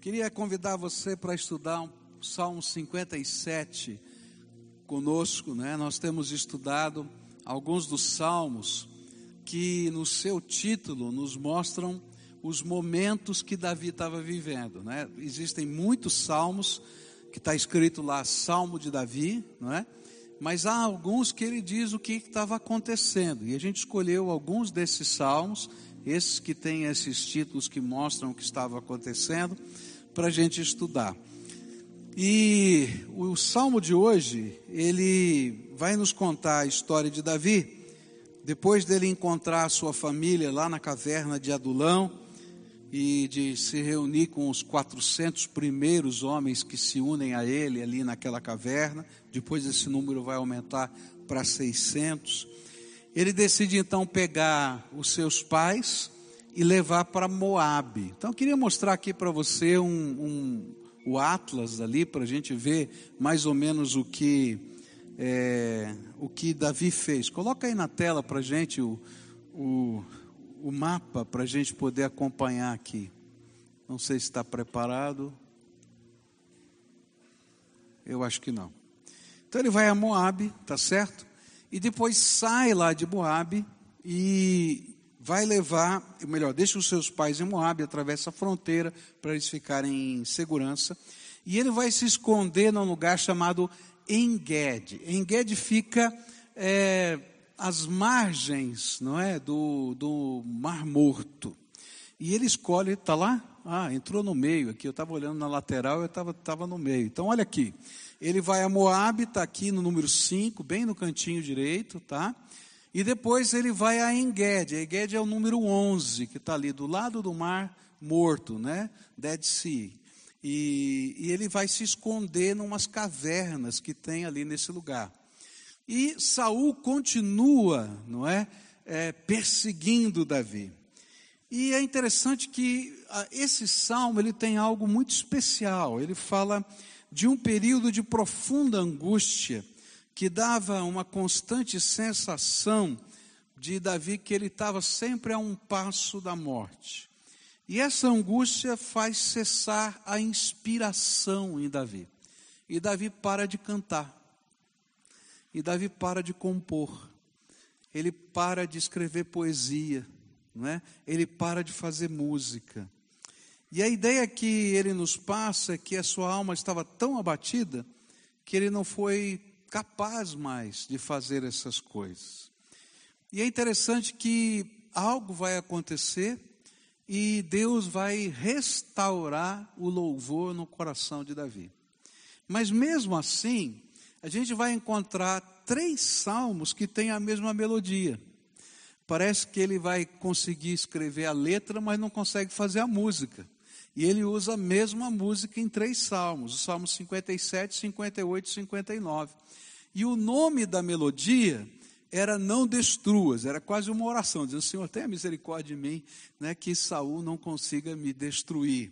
Queria convidar você para estudar o Salmo 57 conosco, né? Nós temos estudado alguns dos salmos que no seu título nos mostram os momentos que Davi estava vivendo, né? Existem muitos salmos que está escrito lá, Salmo de Davi, não é? Mas há alguns que ele diz o que estava acontecendo. E a gente escolheu alguns desses salmos, esses que têm esses títulos que mostram o que estava acontecendo, para a gente estudar. E o salmo de hoje, ele vai nos contar a história de Davi, depois dele encontrar a sua família lá na caverna de Adulão, e de se reunir com os 400 primeiros homens que se unem a ele ali naquela caverna. Depois esse número vai aumentar para 600. Ele decide então pegar os seus pais e levar para Moabe. Então eu queria mostrar aqui para você o Atlas ali, para a gente ver mais ou menos o que Davi fez. Coloca aí na tela para a gente o mapa para a gente poder acompanhar aqui. Não sei se está preparado. Eu acho que não. Então ele vai a Moabe, tá certo? E depois sai lá de Moabe e vai levar, melhor, deixa os seus pais em Moabe, atravessa a fronteira para eles ficarem em segurança. E ele vai se esconder num lugar chamado Engedi. Engedi fica as margens, não é, do Mar Morto. E ele escolhe, está lá? Ah, entrou no meio aqui, eu estava olhando na lateral, eu estava no meio. Então, olha aqui, ele vai a Moabe, está aqui no número 5, bem no cantinho direito, tá? E depois ele vai a Engedi. Engedi é o número 11, que está ali do lado do Mar Morto, né? Dead Sea. E ele vai se esconder em umas cavernas que tem ali nesse lugar. E Saul continua, não é? Perseguindo Davi. E é interessante que esse salmo ele tem algo muito especial. Ele fala de um período de profunda angústia que dava uma constante sensação de Davi que ele estava sempre a um passo da morte. E essa angústia faz cessar a inspiração em Davi. E Davi para de cantar. E Davi para de compor, ele para de escrever poesia, não é? Ele para de fazer música. E a ideia que ele nos passa é que a sua alma estava tão abatida que ele não foi capaz mais de fazer essas coisas. E é interessante que algo vai acontecer e Deus vai restaurar o louvor no coração de Davi. Mas mesmo assim, a gente vai encontrar 3 salmos que têm a mesma melodia. Parece que ele vai conseguir escrever a letra, mas não consegue fazer a música. E ele usa a mesma música em 3 salmos, os salmos 57, 58 e 59. E o nome da melodia era Não Destruas, era quase uma oração, dizendo, Senhor, tenha misericórdia de mim, né, que Saul não consiga me destruir.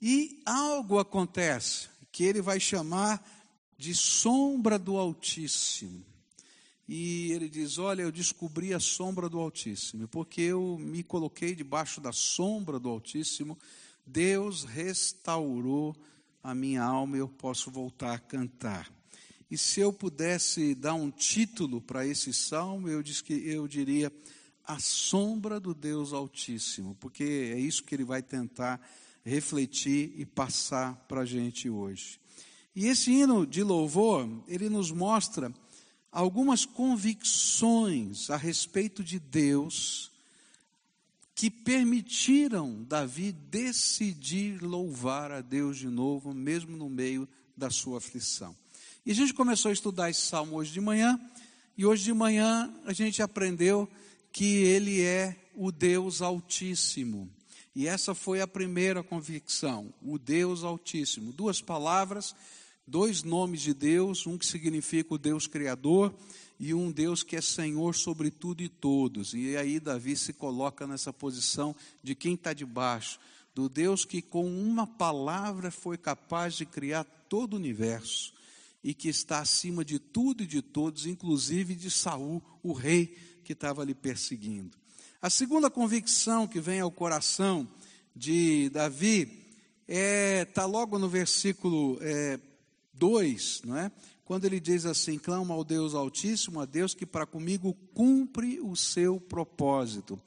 E algo acontece, que ele vai chamar de Sombra do Altíssimo. E ele diz, olha, eu descobri a sombra do Altíssimo, porque eu me coloquei debaixo da sombra do Altíssimo, Deus restaurou a minha alma e eu posso voltar a cantar. E se eu pudesse dar um título para esse salmo, eu diria a sombra do Deus Altíssimo, porque é isso que ele vai tentar refletir e passar para a gente hoje. E esse hino de louvor, ele nos mostra algumas convicções a respeito de Deus que permitiram Davi decidir louvar a Deus de novo, mesmo no meio da sua aflição. E a gente começou a estudar esse salmo hoje de manhã, e hoje de manhã a gente aprendeu que ele é o Deus Altíssimo. E essa foi a primeira convicção, o Deus Altíssimo. 2 palavras, 2 nomes de Deus, um que significa o Deus Criador e um Deus que é Senhor sobre tudo e todos. E aí Davi se coloca nessa posição de quem está debaixo, do Deus que com uma palavra foi capaz de criar todo o universo e que está acima de tudo e de todos, inclusive de Saul, o rei que estava ali perseguindo. A segunda convicção que vem ao coração de Davi está logo no versículo 2, não é? Quando ele diz assim: clama ao Deus Altíssimo, a Deus que para comigo cumpre o seu propósito.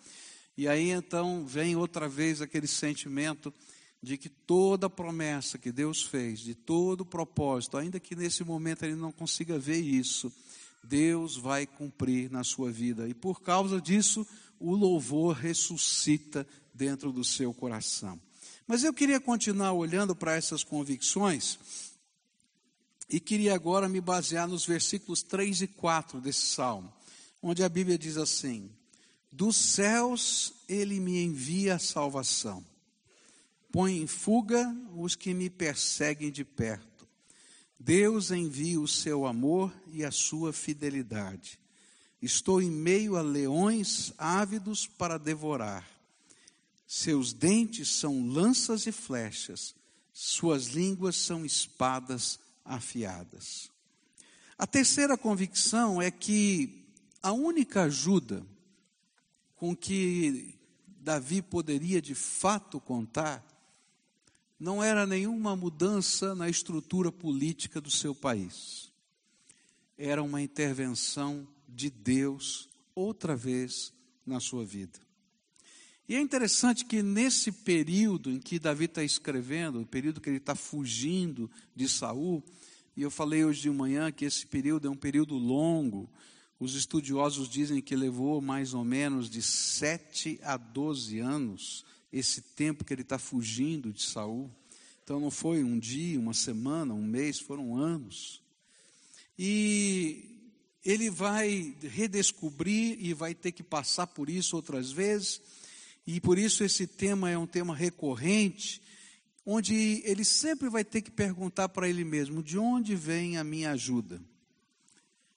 E aí então vem outra vez aquele sentimento de que toda promessa que Deus fez, de todo propósito, ainda que nesse momento ele não consiga ver isso, Deus vai cumprir na sua vida. E por causa disso, o louvor ressuscita dentro do seu coração. Mas eu queria continuar olhando para essas convicções e queria agora me basear nos versículos 3 e 4 desse salmo, onde a Bíblia diz assim: dos céus ele me envia a salvação, põe em fuga os que me perseguem de perto. Deus envia o seu amor e a sua fidelidade. Estou em meio a leões ávidos para devorar. Seus dentes são lanças e flechas, suas línguas são espadas afiadas. A terceira convicção é que a única ajuda com que Davi poderia de fato contar não era nenhuma mudança na estrutura política do seu país. Era uma intervenção de Deus, outra vez, na sua vida. E é interessante que nesse período em que Davi está escrevendo, o período que ele está fugindo de Saul, e eu falei hoje de manhã que esse período é um período longo, os estudiosos dizem que levou mais ou menos de 7 a 12 anos, esse tempo que ele está fugindo de Saul. Então não foi um dia, uma semana, um mês, foram anos. E ele vai redescobrir e vai ter que passar por isso outras vezes. E por isso esse tema é um tema recorrente, onde ele sempre vai ter que perguntar para ele mesmo: de onde vem a minha ajuda?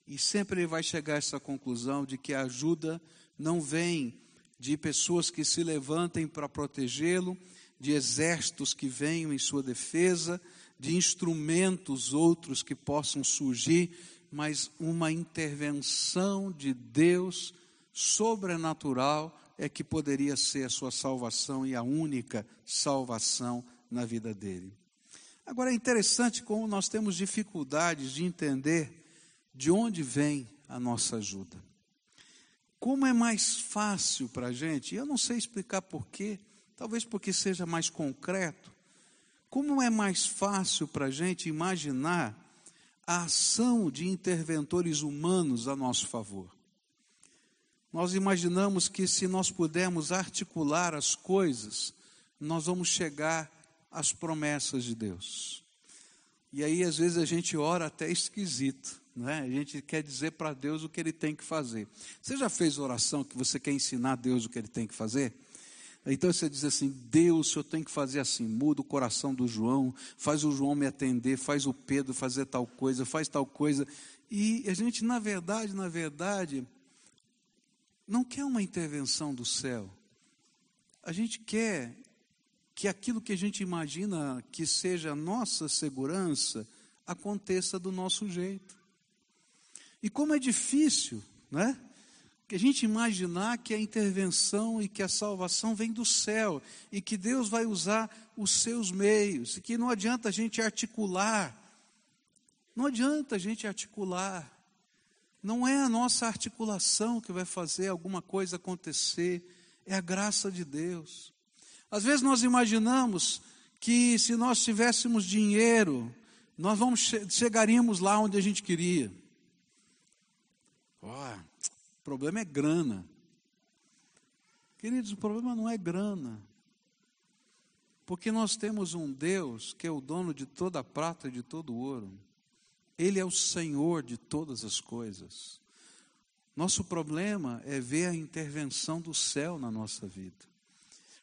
E sempre ele vai chegar a essa conclusão de que a ajuda não vem de pessoas que se levantem para protegê-lo, de exércitos que venham em sua defesa, de instrumentos outros que possam surgir, mas uma intervenção de Deus sobrenatural é que poderia ser a sua salvação e a única salvação na vida dele. Agora é interessante como nós temos dificuldades de entender de onde vem a nossa ajuda. Como é mais fácil para a gente, eu não sei explicar porquê, talvez porque seja mais concreto, como é mais fácil para a gente imaginar a ação de interventores humanos a nosso favor. Nós imaginamos que se nós pudermos articular as coisas, nós vamos chegar às promessas de Deus. E aí às vezes a gente ora até esquisito. A gente quer dizer para Deus o que ele tem que fazer. Você já fez oração que você quer ensinar a Deus o que ele tem que fazer? Então você diz assim: Deus, eu tenho que fazer assim, muda o coração do João, faz o João me atender, faz o Pedro fazer tal coisa, faz tal coisa. E a gente na verdade não quer uma intervenção do céu. A gente quer que aquilo que a gente imagina que seja a nossa segurança aconteça do nosso jeito. E como é difícil, né? Que a gente imaginar que a intervenção e que a salvação vem do céu e que Deus vai usar os seus meios e que não adianta a gente articular. Não adianta a gente articular. Não é a nossa articulação que vai fazer alguma coisa acontecer, é a graça de Deus. Às vezes nós imaginamos que se nós tivéssemos dinheiro, nós chegaríamos lá onde a gente queria. O problema é grana. Queridos, o problema não é grana. Porque nós temos um Deus que é o dono de toda a prata e de todo o ouro. Ele é o Senhor de todas as coisas. Nosso problema é ver a intervenção do céu na nossa vida.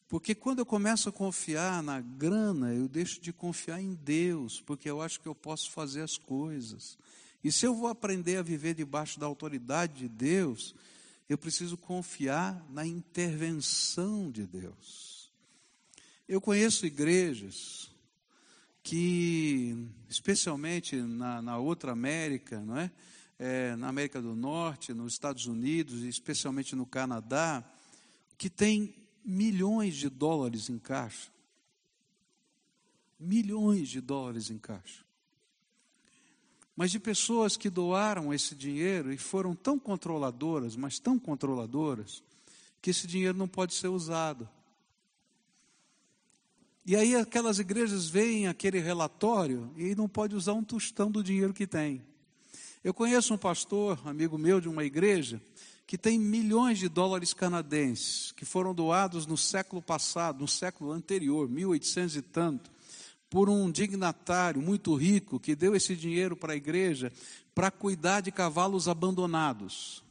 Porque quando eu começo a confiar na grana, eu deixo de confiar em Deus, porque eu acho que eu posso fazer as coisas. E se eu vou aprender a viver debaixo da autoridade de Deus, eu preciso confiar na intervenção de Deus. Eu conheço igrejas que, especialmente na outra América, não é? Na América do Norte, nos Estados Unidos, e especialmente no Canadá, que tem milhões de dólares em caixa. milhões de dólares em caixa. Mas de pessoas que doaram esse dinheiro e foram tão controladoras, mas tão controladoras, que esse dinheiro não pode ser usado. E aí aquelas igrejas veem aquele relatório e não pode usar um tostão do dinheiro que tem. Eu conheço um pastor, amigo meu de uma igreja, que tem milhões de dólares canadenses, que foram doados no século passado, no século anterior, 1800 e tanto, por um dignatário muito rico, que deu esse dinheiro para a igreja, para cuidar de cavalos abandonados.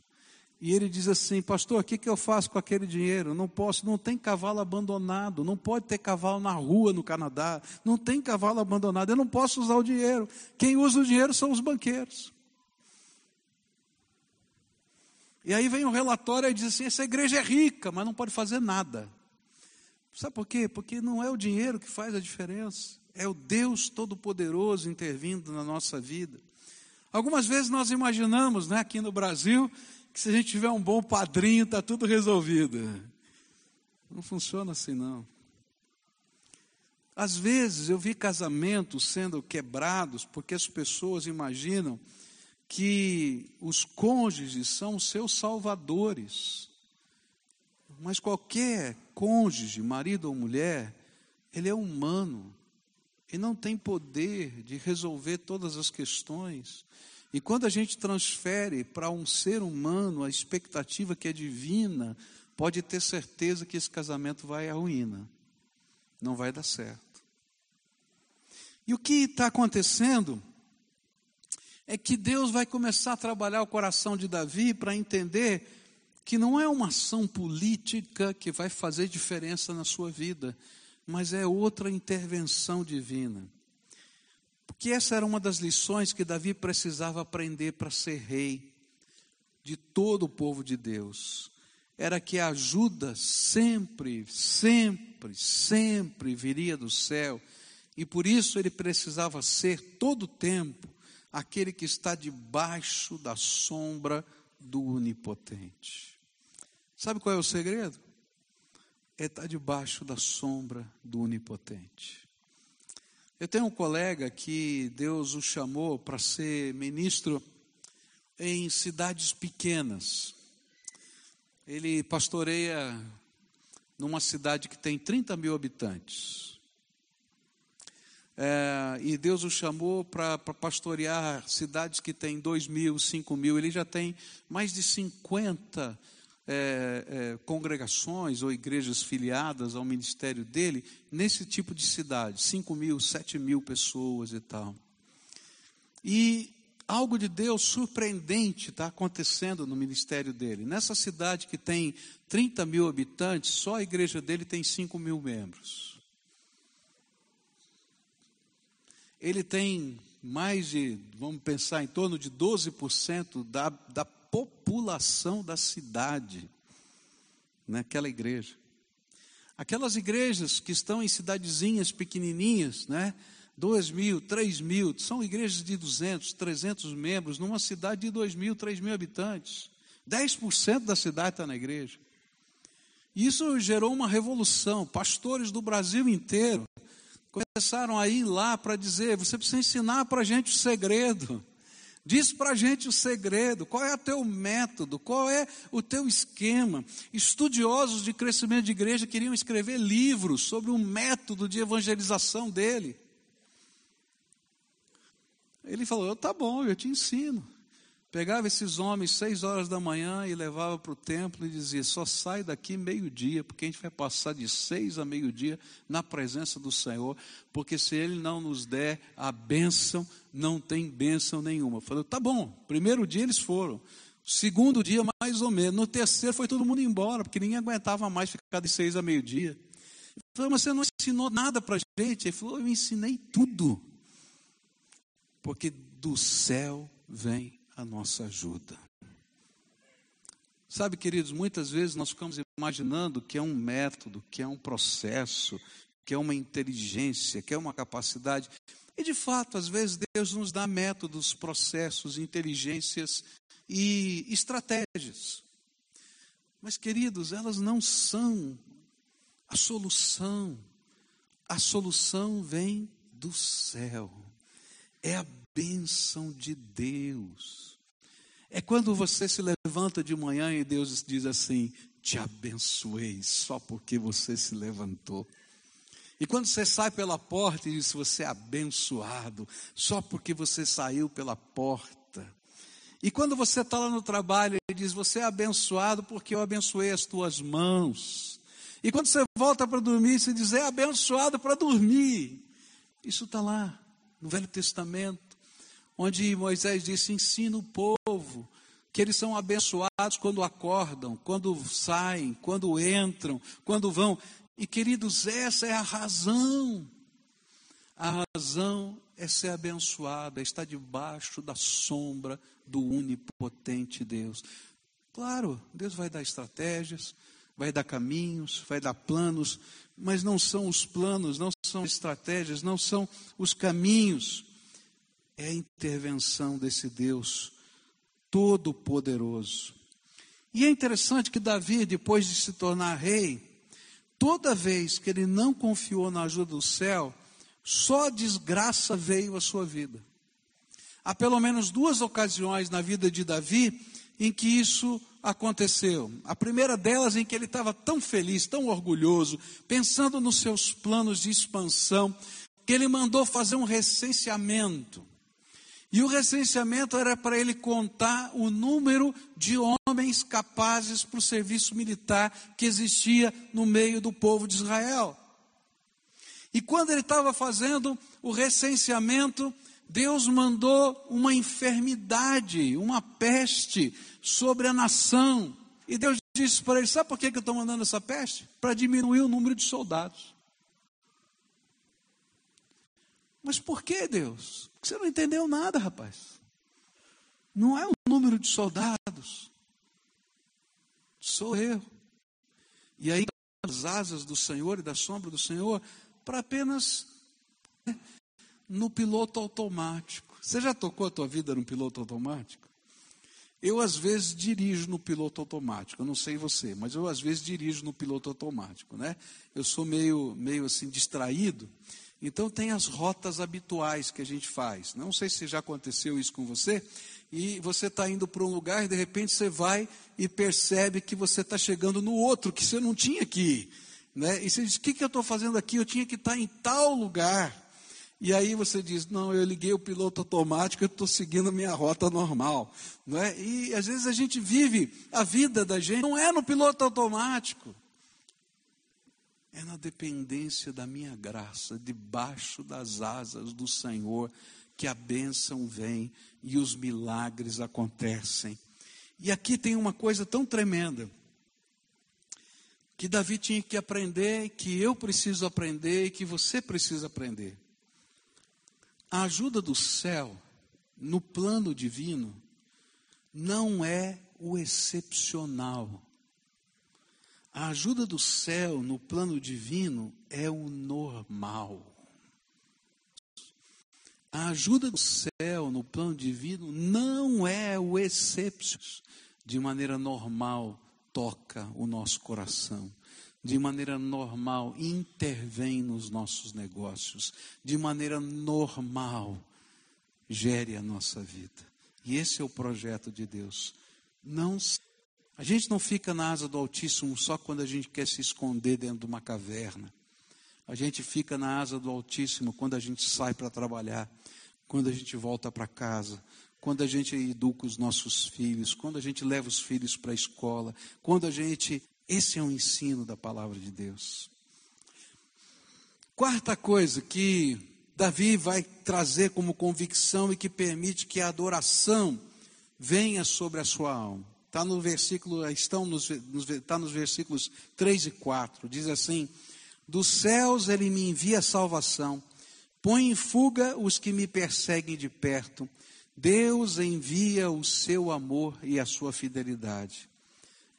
E ele diz assim: pastor, o que eu faço com aquele dinheiro? Não posso, não tem cavalo abandonado, não pode ter cavalo na rua no Canadá, não tem cavalo abandonado, eu não posso usar o dinheiro. Quem usa o dinheiro são os banqueiros. E aí vem um relatório e diz assim: essa igreja é rica, mas não pode fazer nada. Sabe por quê? Porque não é o dinheiro que faz a diferença, é o Deus Todo-Poderoso intervindo na nossa vida. Algumas vezes nós imaginamos, né, aqui no Brasil, que se a gente tiver um bom padrinho, está tudo resolvido. Não funciona assim, não. Às vezes eu vi casamentos sendo quebrados, porque as pessoas imaginam que os cônjuges são seus salvadores. Mas qualquer cônjuge, marido ou mulher, ele é humano e não tem poder de resolver todas as questões. E quando a gente transfere para um ser humano a expectativa que é divina, pode ter certeza que esse casamento vai à ruína. Não vai dar certo. E o que está acontecendo é que Deus vai começar a trabalhar o coração de Davi para entender que não é uma ação política que vai fazer diferença na sua vida, mas é outra intervenção divina. Porque essa era uma das lições que Davi precisava aprender para ser rei de todo o povo de Deus. Era que a ajuda sempre, sempre, sempre viria do céu. E por isso ele precisava ser todo o tempo aquele que está debaixo da sombra do Onipotente. Sabe qual é o segredo? É estar debaixo da sombra do Onipotente. Eu tenho um colega que Deus o chamou para ser ministro em cidades pequenas. Ele pastoreia numa cidade que tem 30 mil habitantes. E Deus o chamou para pastorear cidades que tem 2 mil, 5 mil. Ele já tem mais de 50 congregações ou igrejas filiadas ao ministério dele, nesse tipo de cidade, 5 mil, 7 mil pessoas e tal. E algo de Deus surpreendente está acontecendo no ministério dele. Nessa cidade que tem 30 mil habitantes, só a igreja dele tem 5 mil membros. Ele tem mais de, vamos pensar, em torno de 12% da população da cidade, naquela igreja. Aquelas igrejas que estão em cidadezinhas pequenininhas, 2 mil, 3 mil, são igrejas de 200, 300 membros, numa cidade de 2 mil, 3 mil habitantes. 10% da cidade está na igreja. Isso gerou uma revolução. Pastores do Brasil inteiro começaram a ir lá para dizer: você precisa ensinar para a gente o segredo. Diz para a gente o segredo, qual é o teu método, qual é o teu esquema. Estudiosos de crescimento de igreja queriam escrever livros sobre o método de evangelização dele. Ele falou: tá bom, eu te ensino. Pegava esses homens 6 horas da manhã e levava para o templo e dizia: só sai daqui meio-dia, porque a gente vai passar de 6 a meio-dia na presença do Senhor, porque se Ele não nos der a bênção, não tem bênção nenhuma. Falei: tá bom. Primeiro dia eles foram, segundo dia mais ou menos, no terceiro foi todo mundo embora, porque ninguém aguentava mais ficar de 6 a meio-dia. Eu falei: mas você não ensinou nada para a gente? Ele falou: eu ensinei tudo, porque do céu vem a nossa ajuda. Sabe, queridos, muitas vezes nós ficamos imaginando que é um método, que é um processo, que é uma inteligência, que é uma capacidade. E de fato, às vezes Deus nos dá métodos, processos, inteligências e estratégias. Mas, queridos, elas não são a solução. A solução vem do céu. É a bênção de Deus. É quando você se levanta de manhã e Deus diz assim: te abençoei só porque você se levantou. E quando você sai pela porta e diz: você é abençoado só porque você saiu pela porta. E quando você está lá no trabalho e diz: você é abençoado porque eu abençoei as tuas mãos. E quando você volta para dormir, você diz: é abençoado para dormir. Isso está lá no Velho Testamento, onde Moisés disse: ensina o povo que eles são abençoados quando acordam, quando saem, quando entram, quando vão. E, queridos, essa é a razão. A razão é ser abençoada, é estar debaixo da sombra do onipotente Deus. Claro, Deus vai dar estratégias, vai dar caminhos, vai dar planos, mas não são os planos, não são estratégias, não são os caminhos. É a intervenção desse Deus Todo-Poderoso. E é interessante que Davi, depois de se tornar rei, toda vez que ele não confiou na ajuda do céu, só desgraça veio à sua vida. Há pelo menos duas ocasiões na vida de Davi em que isso aconteceu. A primeira delas em que ele estava tão feliz, tão orgulhoso, pensando nos seus planos de expansão, que ele mandou fazer um recenseamento. E o recenseamento era para ele contar o número de homens capazes para o serviço militar que existia no meio do povo de Israel. E quando ele estava fazendo o recenseamento, Deus mandou uma enfermidade, uma peste sobre a nação. E Deus disse para ele: sabe por que eu estou mandando essa peste? Para diminuir o número de soldados. Mas por que, Deus? Porque você não entendeu nada, rapaz. Não é o número de soldados. Sou eu. E aí, as asas do Senhor e da sombra do Senhor, para apenas no piloto automático. Você já tocou a tua vida no piloto automático? Eu, às vezes, dirijo no piloto automático. Eu não sei você, mas eu, às vezes, dirijo no piloto automático, né? Eu sou meio assim, distraído. Então tem as rotas habituais que a gente faz. Não sei se já aconteceu isso com você, e você está indo para um lugar e de repente você vai e percebe que você está chegando no outro, que você não tinha que ir, né? E você diz: o que eu estou fazendo aqui? Eu tinha que estar em tal lugar. E aí você diz: não, eu liguei o piloto automático, eu estou seguindo a minha rota normal, não é? E às vezes a gente vive a vida da gente, não é no piloto automático. É na dependência da minha graça, debaixo das asas do Senhor, que a bênção vem e os milagres acontecem. E aqui tem uma coisa tão tremenda, que Davi tinha que aprender, que eu preciso aprender e que você precisa aprender. A ajuda do céu, no plano divino, não é o excepcional. A ajuda do céu no plano divino é o normal. A ajuda do céu no plano divino não é o excepcional. De maneira normal, toca o nosso coração. De maneira normal, intervém nos nossos negócios. De maneira normal, gere a nossa vida. E esse é o projeto de Deus. A gente não fica na asa do Altíssimo só quando a gente quer se esconder dentro de uma caverna. A gente fica na asa do Altíssimo quando a gente sai para trabalhar, quando a gente volta para casa, quando a gente educa os nossos filhos, quando a gente leva os filhos para a escola, Esse é um ensino da palavra de Deus. Quarta coisa que Davi vai trazer como convicção e que permite que a adoração venha sobre a sua alma. Está nos versículos 3 e 4. Diz assim: dos céus ele me envia salvação, põe em fuga os que me perseguem de perto. Deus envia o seu amor e a sua fidelidade.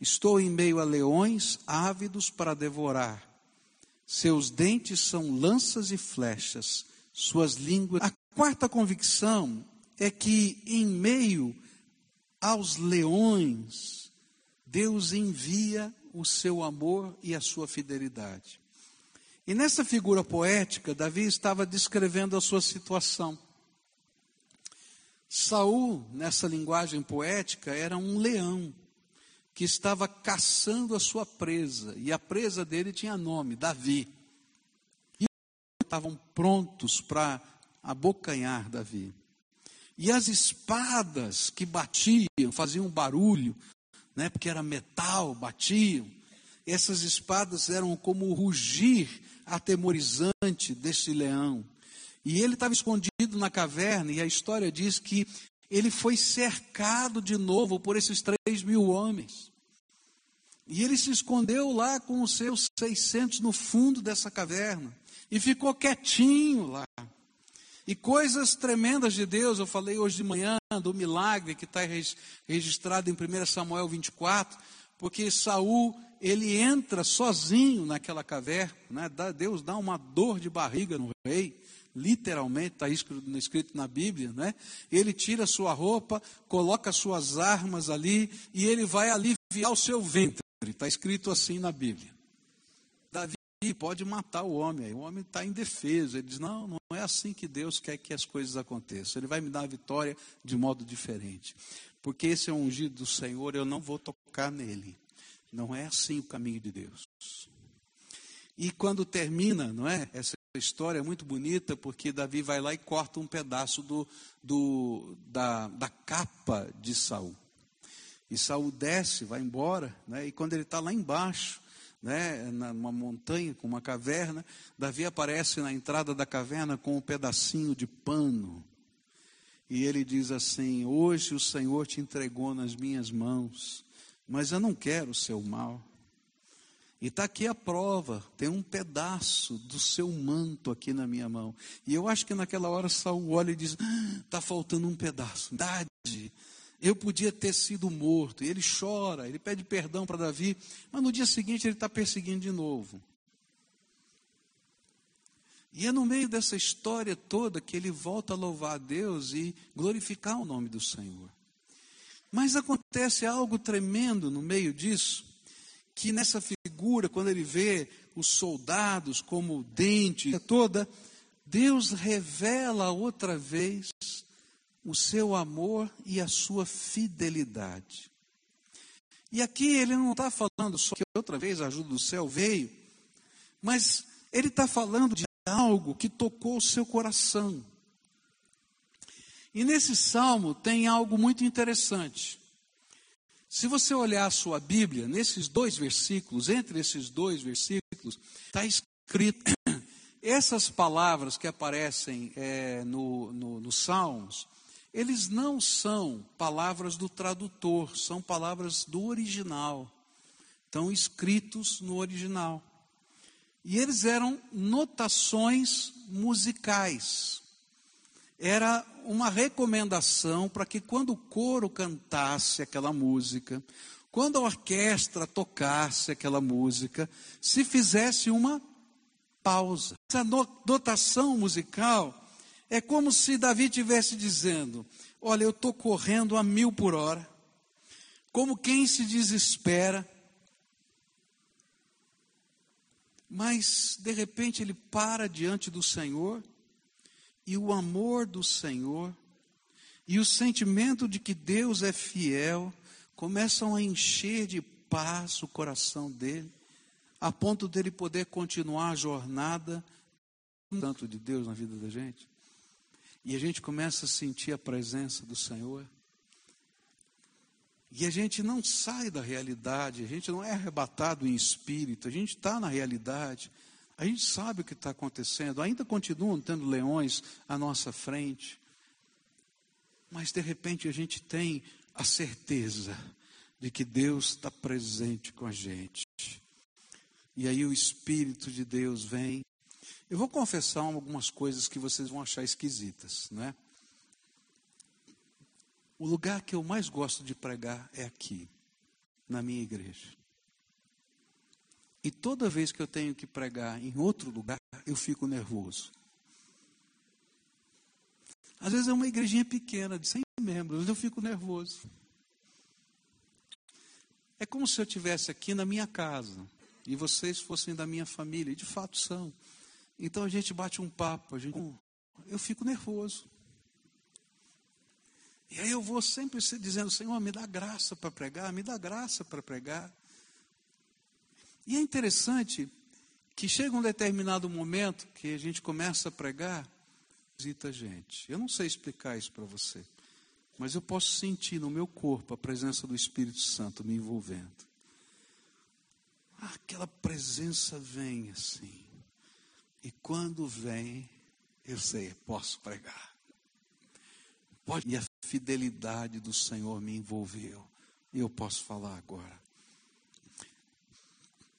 Estou em meio a leões ávidos para devorar. Seus dentes são lanças e flechas, suas línguas... A quarta convicção é que em meio aos leões, Deus envia o seu amor e a sua fidelidade. E nessa figura poética, Davi estava descrevendo a sua situação. Saul, nessa linguagem poética, era um leão que estava caçando a sua presa. E a presa dele tinha nome, Davi. E os estavam prontos para abocanhar Davi. E as espadas que batiam, faziam barulho, né, porque era metal, batiam. Essas espadas eram como o rugir atemorizante desse leão. E ele estava escondido na caverna, e a história diz que ele foi cercado de novo por esses 3.000 homens. E ele se escondeu lá com os seus 600 no fundo dessa caverna. E ficou quietinho lá. E coisas tremendas de Deus, eu falei hoje de manhã do milagre que está registrado em 1 Samuel 24, porque Saul, ele entra sozinho naquela caverna, né? Deus dá uma dor de barriga no rei, literalmente, está escrito na Bíblia, né? Ele tira sua roupa, coloca suas armas ali, e ele vai aliviar o seu ventre, está escrito assim na Bíblia. Davi pode matar o homem, aí o homem está indefeso, ele diz, não, não é assim que Deus quer que as coisas aconteçam, ele vai me dar a vitória de modo diferente, porque esse é o ungido do Senhor, eu não vou tocar nele, não é assim o caminho de Deus. E quando termina, não é, essa história é muito bonita, porque Davi vai lá e corta um pedaço da capa de Saul, e Saul desce, vai embora, né? E quando ele está lá embaixo, né, numa montanha com uma caverna, Davi aparece na entrada da caverna com um pedacinho de pano, e ele diz assim, hoje o Senhor te entregou nas minhas mãos, mas eu não quero o seu mal, e está aqui a prova, tem um pedaço do seu manto aqui na minha mão. E eu acho que naquela hora Saul olha e diz, está faltando um pedaço, verdade, eu podia ter sido morto. E ele chora, ele pede perdão para Davi, mas no dia seguinte ele está perseguindo de novo. E é no meio dessa história toda que ele volta a louvar a Deus e glorificar o nome do Senhor. Mas acontece algo tremendo no meio disso, que nessa figura, quando ele vê os soldados como o dente toda, Deus revela outra vez o seu amor e a sua fidelidade. E aqui ele não está falando só que outra vez a ajuda do céu veio, mas ele está falando de algo que tocou o seu coração. E nesse salmo tem algo muito interessante. Se você olhar a sua Bíblia, nesses dois versículos, entre esses dois versículos, está escrito, essas palavras que aparecem nos salmos, eles não são palavras do tradutor, são palavras do original. Estão escritos no original. E eles eram notações musicais. Era uma recomendação para que quando o coro cantasse aquela música, quando a orquestra tocasse aquela música, se fizesse uma pausa. Essa notação musical... É como se Davi estivesse dizendo, olha, eu estou correndo a 1.000 por hora, como quem se desespera. Mas, de repente, ele para diante do Senhor, e o amor do Senhor, e o sentimento de que Deus é fiel, começam a encher de paz o coração dele, a ponto dele poder continuar a jornada, tanto de Deus na vida da gente. E a gente começa a sentir a presença do Senhor. E a gente não sai da realidade, a gente não é arrebatado em espírito, a gente está na realidade. A gente sabe o que está acontecendo, ainda continuam tendo leões à nossa frente. Mas de repente a gente tem a certeza de que Deus está presente com a gente. E aí o Espírito de Deus vem. Eu vou confessar algumas coisas que vocês vão achar esquisitas, né? O lugar que eu mais gosto de pregar é aqui, na minha igreja. E toda vez que eu tenho que pregar em outro lugar, eu fico nervoso. Às vezes é uma igrejinha pequena, de 100 membros, mas eu fico nervoso. É como se eu estivesse aqui na minha casa. e vocês fossem da minha família, e de fato são. Então a gente bate um papo, eu fico nervoso. E aí eu vou sempre dizendo, Senhor, me dá graça para pregar, me dá graça para pregar. E é interessante que chega um determinado momento que a gente começa a pregar, visita a gente. Eu não sei explicar isso para você, mas eu posso sentir no meu corpo a presença do Espírito Santo me envolvendo. Aquela presença vem assim. E quando vem, eu sei, posso pregar. E a fidelidade do Senhor me envolveu. E eu posso falar agora.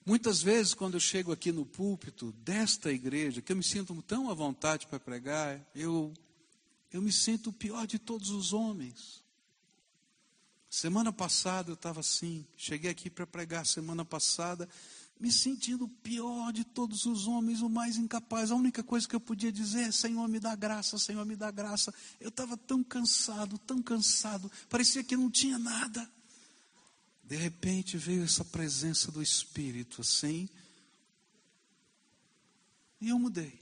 Muitas vezes, quando eu chego aqui no púlpito desta igreja, que eu me sinto tão à vontade para pregar, eu me sinto o pior de todos os homens. Semana passada eu estava assim, cheguei aqui para pregar semana passada, me sentindo o pior de todos os homens, o mais incapaz. A única coisa que eu podia dizer é, Senhor, me dá graça, Senhor, me dá graça. Eu estava tão cansado, parecia que não tinha nada. De repente veio essa presença do Espírito, assim, e eu mudei.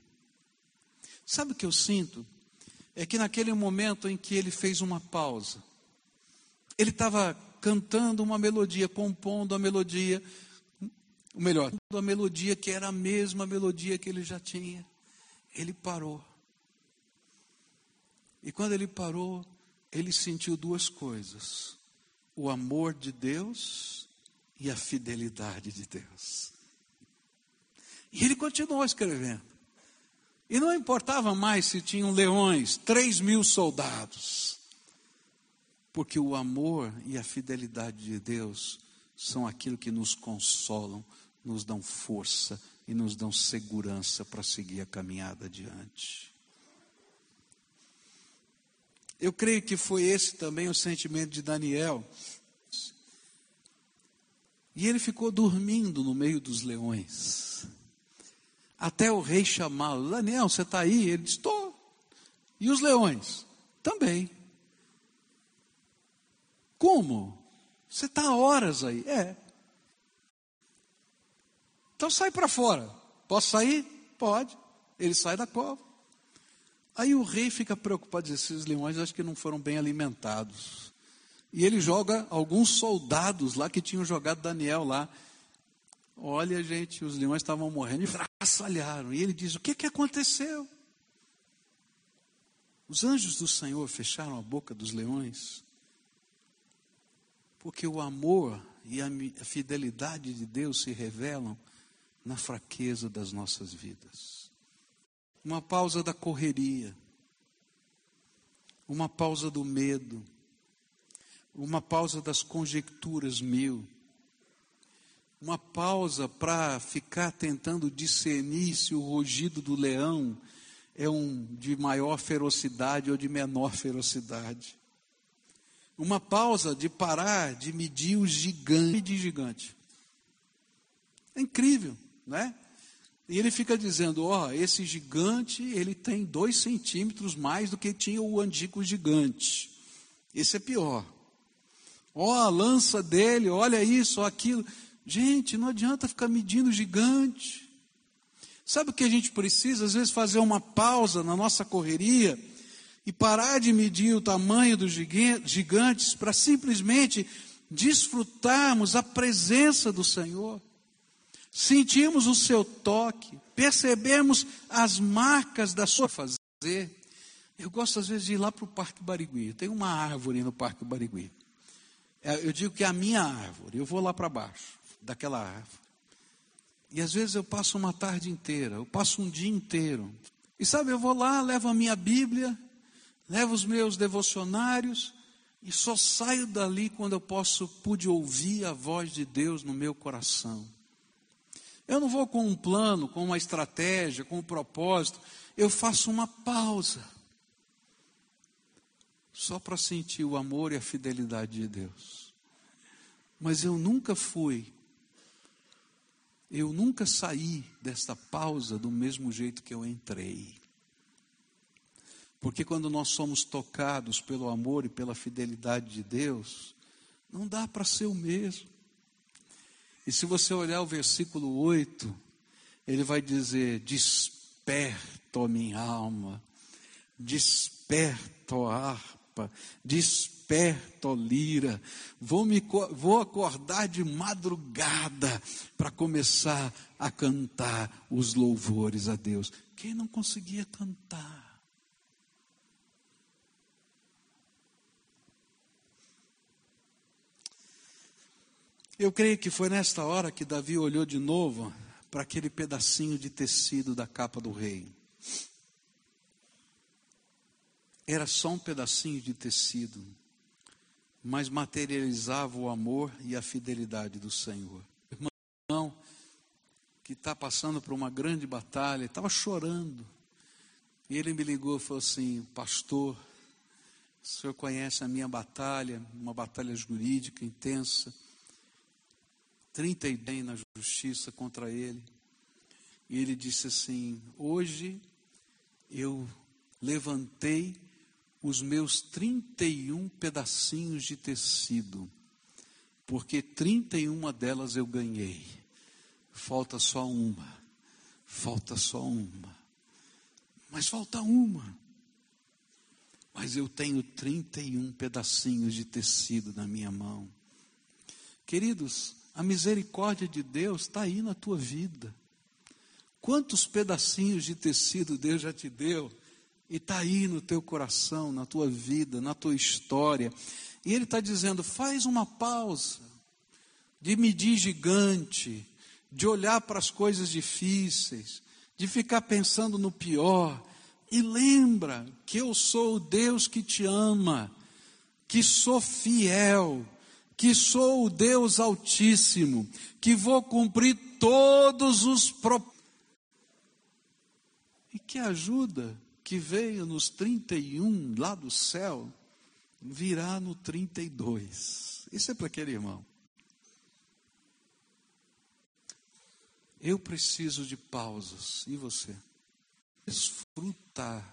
Sabe o que eu sinto? É que naquele momento em que ele fez uma pausa, ele estava cantando uma melodia, compondo a melodia, ou melhor, a melodia que era a mesma melodia que ele já tinha. Ele parou. E quando ele parou, ele sentiu duas coisas: o amor de Deus e a fidelidade de Deus. E ele continuou escrevendo. E não importava mais se tinham leões, 3.000 soldados. Porque o amor e a fidelidade de Deus são aquilo que nos consolam, nos dão força e nos dão segurança para seguir a caminhada adiante. Eu creio que foi esse também o sentimento de Daniel. E ele ficou dormindo no meio dos leões. Até o rei chamá-lo. Daniel, você está aí? Ele disse, estou. E os leões? Também. Como? Você está há horas aí. É. Então sai para fora. Posso sair? Pode. Ele sai da cova. Aí o rei fica preocupado, diz, esses leões acho que não foram bem alimentados. E ele joga alguns soldados lá que tinham jogado Daniel lá. Olha, gente, os leões estavam morrendo e frassalharam. E ele diz, o que aconteceu? Os anjos do Senhor fecharam a boca dos leões. Porque o amor e a fidelidade de Deus se revelam na fraqueza das nossas vidas. Uma pausa da correria, uma pausa do medo, uma pausa das conjecturas mil, uma pausa para ficar tentando discernir se o rugido do leão é de maior ferocidade ou de menor ferocidade. Uma pausa de parar de medir o gigante. É incrível, né? E ele fica dizendo, esse gigante, ele tem 2 centímetros mais do que tinha o antigo gigante. Esse é pior. A lança dele, olha isso, aquilo. Gente, não adianta ficar medindo o gigante. Sabe o que a gente precisa? Às vezes fazer uma pausa na nossa correria e parar de medir o tamanho dos gigantes para simplesmente desfrutarmos a presença do Senhor. Sentimos o seu toque, percebemos as marcas da sua fazer. Eu gosto às vezes de ir lá para o Parque Barigui. Tem uma árvore no Parque Barigui. Eu digo que é a minha árvore. Eu vou lá para baixo daquela árvore. E às vezes eu passo uma tarde inteira, eu passo um dia inteiro. E sabe, eu vou lá, levo a minha Bíblia, levo os meus devocionários e só saio dali quando eu pude ouvir a voz de Deus no meu coração. Eu não vou com um plano, com uma estratégia, com um propósito. Eu faço uma pausa só para sentir o amor e a fidelidade de Deus. Mas eu nunca saí desta pausa do mesmo jeito que eu entrei. Porque quando nós somos tocados pelo amor e pela fidelidade de Deus, não dá para ser o mesmo. E se você olhar o versículo 8, ele vai dizer: desperta, ó minha alma, desperta, ó harpa, desperta, ó lira, vou acordar de madrugada para começar a cantar os louvores a Deus. Quem não conseguia cantar? Eu creio que foi nesta hora que Davi olhou de novo para aquele pedacinho de tecido da capa do rei. Era só um pedacinho de tecido, mas materializava o amor e a fidelidade do Senhor. Irmão que está passando por uma grande batalha, estava chorando. E ele me ligou e falou assim: pastor, o senhor conhece a minha batalha, uma batalha jurídica intensa. 30 e bem na justiça contra ele. E ele disse assim: hoje eu levantei os meus 31 pedacinhos de tecido, porque 31 delas eu ganhei. Falta só uma. Mas falta uma. Mas eu tenho 31 pedacinhos de tecido na minha mão. Queridos, a misericórdia de Deus está aí na tua vida. Quantos pedacinhos de tecido Deus já te deu? E está aí no teu coração, na tua vida, na tua história. E Ele está dizendo: faz uma pausa de medir gigante, de olhar para as coisas difíceis, de ficar pensando no pior. E lembra que eu sou o Deus que te ama, que sou fiel, que sou o Deus Altíssimo, que vou cumprir todos os propósitos. E que a ajuda que veio nos 31 lá do céu virá no 32. Isso é para aquele irmão. Eu preciso de pausas, e você? Desfrutar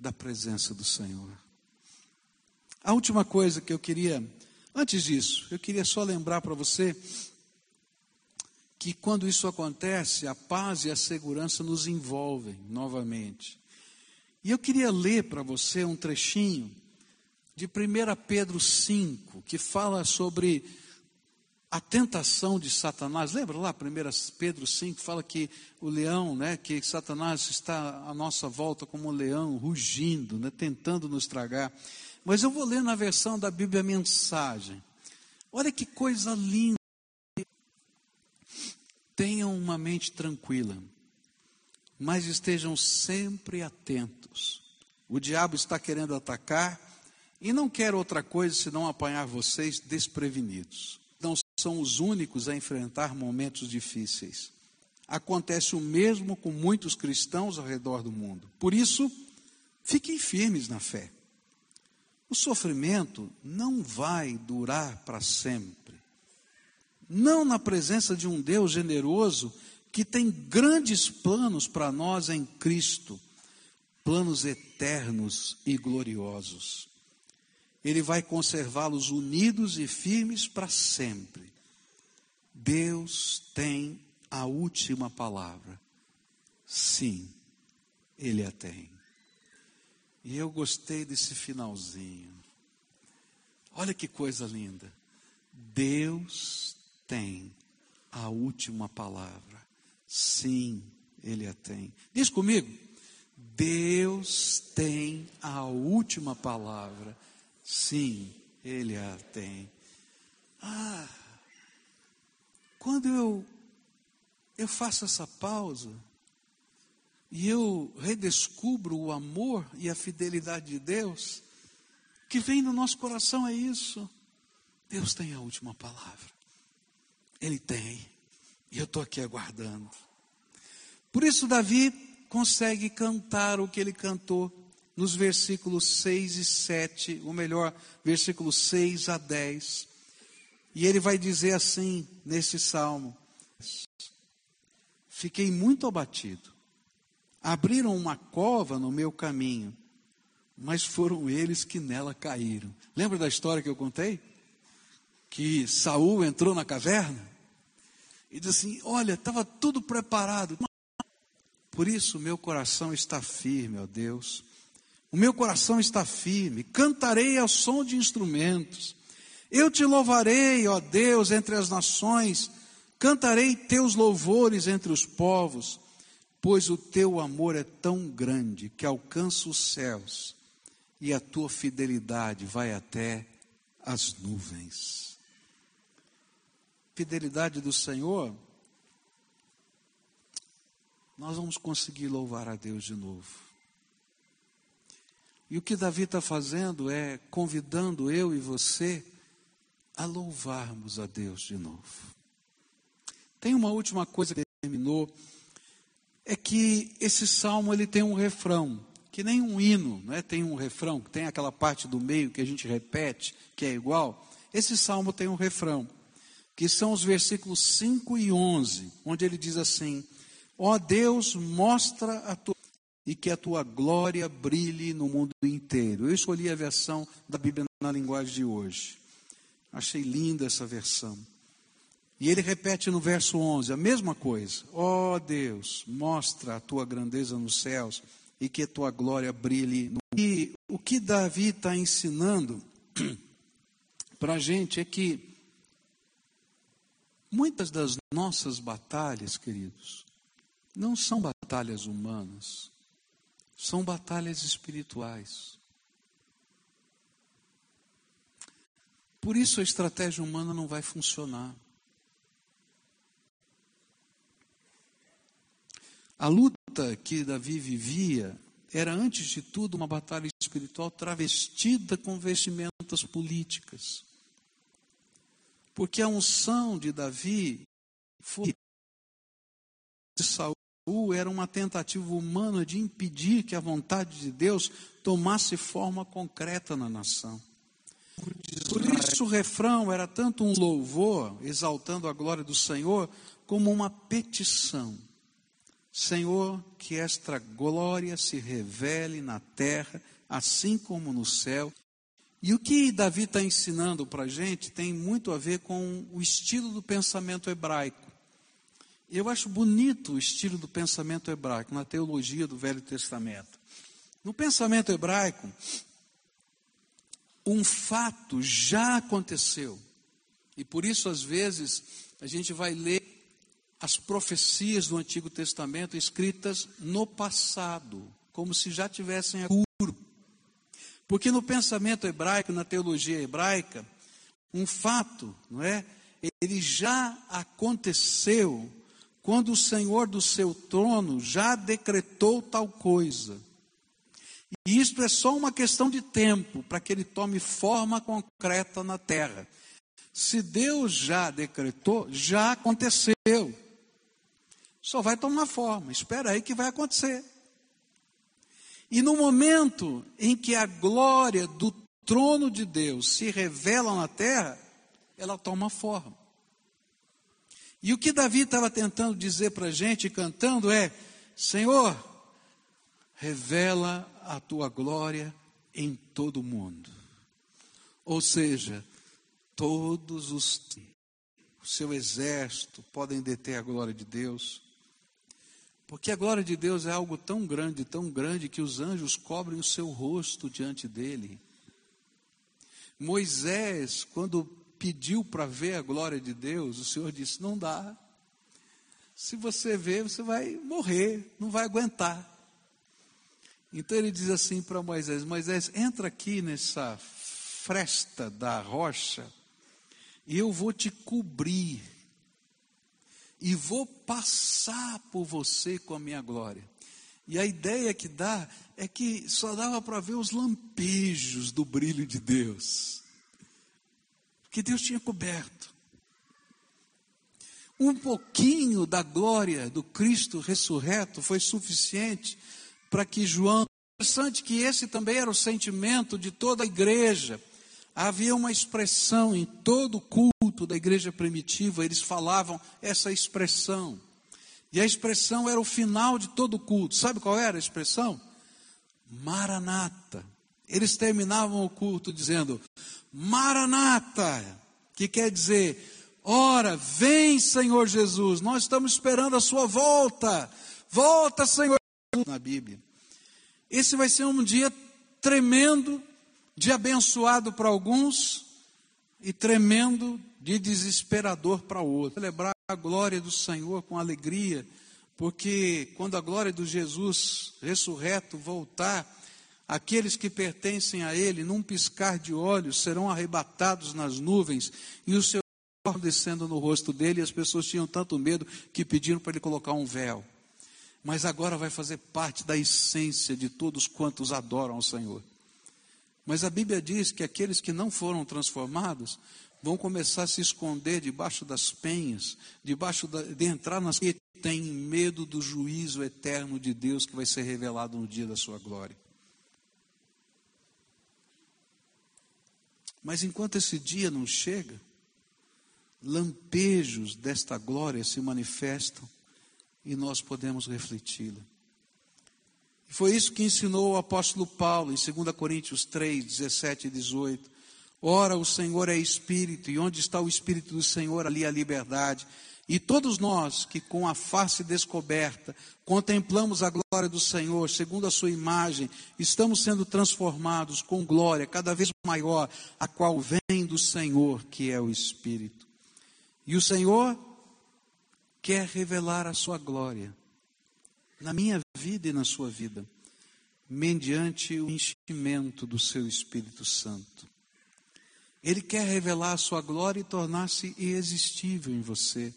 da presença do Senhor. A última coisa que eu queria... Antes disso, eu queria só lembrar para você que quando isso acontece, a paz e a segurança nos envolvem novamente. E eu queria ler para você um trechinho de 1 Pedro 5, que fala sobre a tentação de Satanás. Lembra lá, 1 Pedro 5, fala que o leão, que Satanás está à nossa volta como um leão, rugindo, tentando nos tragar. Mas eu vou ler na versão da Bíblia Mensagem. Olha que coisa linda. Tenham uma mente tranquila, mas estejam sempre atentos. O diabo está querendo atacar e não quer outra coisa senão apanhar vocês desprevenidos. Não são os únicos a enfrentar momentos difíceis. Acontece o mesmo com muitos cristãos ao redor do mundo. Por isso, fiquem firmes na fé. O sofrimento não vai durar para sempre. Não na presença de um Deus generoso que tem grandes planos para nós em Cristo, planos eternos e gloriosos. Ele vai conservá-los unidos e firmes para sempre. Deus tem a última palavra. Sim, Ele a tem. E eu gostei desse finalzinho. Olha que coisa linda. Deus tem a última palavra. Sim, Ele a tem. Diz comigo. Deus tem a última palavra. Sim, Ele a tem. Ah, quando eu faço essa pausa, e eu redescubro o amor e a fidelidade de Deus, que vem no nosso coração é isso. Deus tem a última palavra. Ele tem. E eu estou aqui aguardando. Por isso Davi consegue cantar o que ele cantou nos versículos 6 e 7, ou melhor, versículos 6 a 10. E ele vai dizer assim, nesse salmo: fiquei muito abatido. Abriram uma cova no meu caminho, mas foram eles que nela caíram. Lembra da história que eu contei? Que Saul entrou na caverna E diz assim, olha, estava tudo preparado. Por isso o meu coração está firme, ó Deus. O meu coração está firme. Cantarei ao som de instrumentos. Eu te louvarei, ó Deus, entre as nações. Cantarei teus louvores entre os povos. Pois o teu amor é tão grande que alcança os céus. E a tua fidelidade vai até as nuvens. Fidelidade do Senhor, nós vamos conseguir louvar a Deus de novo. E o que Davi está fazendo é convidando eu e você a louvarmos a Deus de novo. Tem uma última coisa que terminou, é que esse salmo ele tem um refrão, que nem um hino, né? Tem um refrão, que tem aquela parte do meio que a gente repete, que é igual. Esse salmo tem um refrão, que são os versículos 5 e 11, onde ele diz assim, ó Deus, mostra a tua e que a tua glória brilhe no mundo inteiro. Eu escolhi a versão da Bíblia na linguagem de hoje. Achei linda essa versão. E ele repete no verso 11 a mesma coisa. Ó Deus, mostra a tua grandeza nos céus e que a tua glória brilhe. E o que Davi está ensinando para a gente é que muitas das nossas batalhas, queridos, não são batalhas humanas, são batalhas espirituais. Por isso a estratégia humana não vai funcionar. A luta que Davi vivia era, antes de tudo, uma batalha espiritual travestida com vestimentas políticas. Porque a unção de Davi foi de Saul. Era uma tentativa humana de impedir que a vontade de Deus tomasse forma concreta na nação. Por isso o refrão era tanto um louvor, exaltando a glória do Senhor, como uma petição. Senhor, que esta glória se revele na terra, assim como no céu. E o que Davi está ensinando para a gente tem muito a ver com o estilo do pensamento hebraico. Eu acho bonito o estilo do pensamento hebraico, na teologia do Velho Testamento. No pensamento hebraico, um fato já aconteceu. E por isso, às vezes, a gente vai ler as profecias do Antigo Testamento escritas no passado, como se já tivessem acontecido. Porque no pensamento hebraico, na teologia hebraica, um fato, não é? Ele já aconteceu quando o Senhor do seu trono já decretou tal coisa. E isto é só uma questão de tempo, para que ele tome forma concreta na terra. Se Deus já decretou, já aconteceu. Só vai tomar forma, espera aí que vai acontecer. E no momento em que a glória do trono de Deus se revela na terra, ela toma forma. E o que Davi estava tentando dizer para a gente, cantando, é: Senhor, revela a tua glória em todo o mundo. Ou seja, todos o seu exército podem deter a glória de Deus. Porque a glória de Deus é algo tão grande, que os anjos cobrem o seu rosto diante dele. Moisés, quando pediu para ver a glória de Deus, o Senhor disse, não dá. Se você ver, você vai morrer, não vai aguentar. Então ele diz assim para Moisés, Moisés, entra aqui nessa fresta da rocha, e eu vou te cobrir, e vou passar por você com a minha glória. E a ideia que dá, é que só dava para ver os lampejos do brilho de Deus, que Deus tinha coberto. Um pouquinho da glória do Cristo ressurreto foi suficiente para que João... Interessante que esse também era o sentimento de toda a igreja. Havia uma expressão em todo o culto da igreja primitiva, eles falavam essa expressão. E a expressão era o final de todo o culto. Sabe qual era a expressão? Maranata. Eles terminavam o culto dizendo, Maranata, que quer dizer, Ora, vem, Senhor Jesus, nós estamos esperando a sua volta. Volta, Senhor Jesus, na Bíblia. Esse vai ser um dia tremendo, de abençoado para alguns e tremendo de desesperador para outros. Celebrar a glória do Senhor com alegria, porque quando a glória do Jesus ressurreto voltar, aqueles que pertencem a Ele, num piscar de olhos, serão arrebatados nas nuvens e o seu corpo descendo no rosto dele. E as pessoas tinham tanto medo que pediram para ele colocar um véu. Mas agora vai fazer parte da essência de todos quantos adoram ao Senhor. Mas a Bíblia diz que aqueles que não foram transformados vão começar a se esconder debaixo das penhas, de entrar nas penhas, e tem medo do juízo eterno de Deus que vai ser revelado no dia da sua glória. Mas enquanto esse dia não chega, lampejos desta glória se manifestam e nós podemos refleti-la. E foi isso que ensinou o apóstolo Paulo em 2 Coríntios 3, 17 e 18. Ora, o Senhor é Espírito, e onde está o Espírito do Senhor, ali a liberdade. E todos nós que com a face descoberta contemplamos a glória do Senhor, segundo a sua imagem, estamos sendo transformados com glória cada vez maior, a qual vem do Senhor, que é o Espírito. E o Senhor quer revelar a sua glória na minha vida e na sua vida, mediante o enchimento do seu Espírito Santo. Ele quer revelar a sua glória e tornar-se irresistível em você.